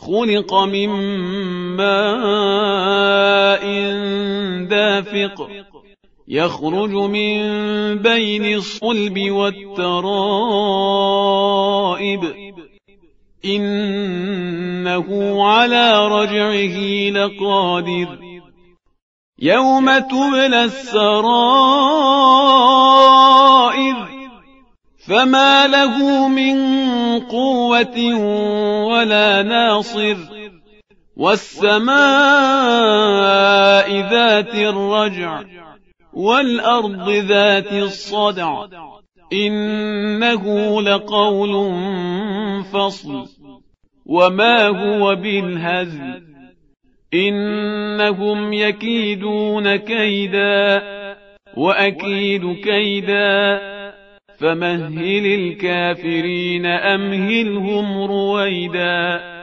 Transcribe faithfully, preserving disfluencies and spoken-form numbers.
خلق من ماء دافق يخرج من بين الصلب والترائب إنه على رجعه لقادر يوم تبلى السرائر فما له من قوة ولا ناصر والسماء ذات الرجع والأرض ذات الصدع إنه لقول فصل وما هو بالهزل إنهم يكيدون كيدا وأكيد كيدا فمهل الكافرين أمهلهم رويدا.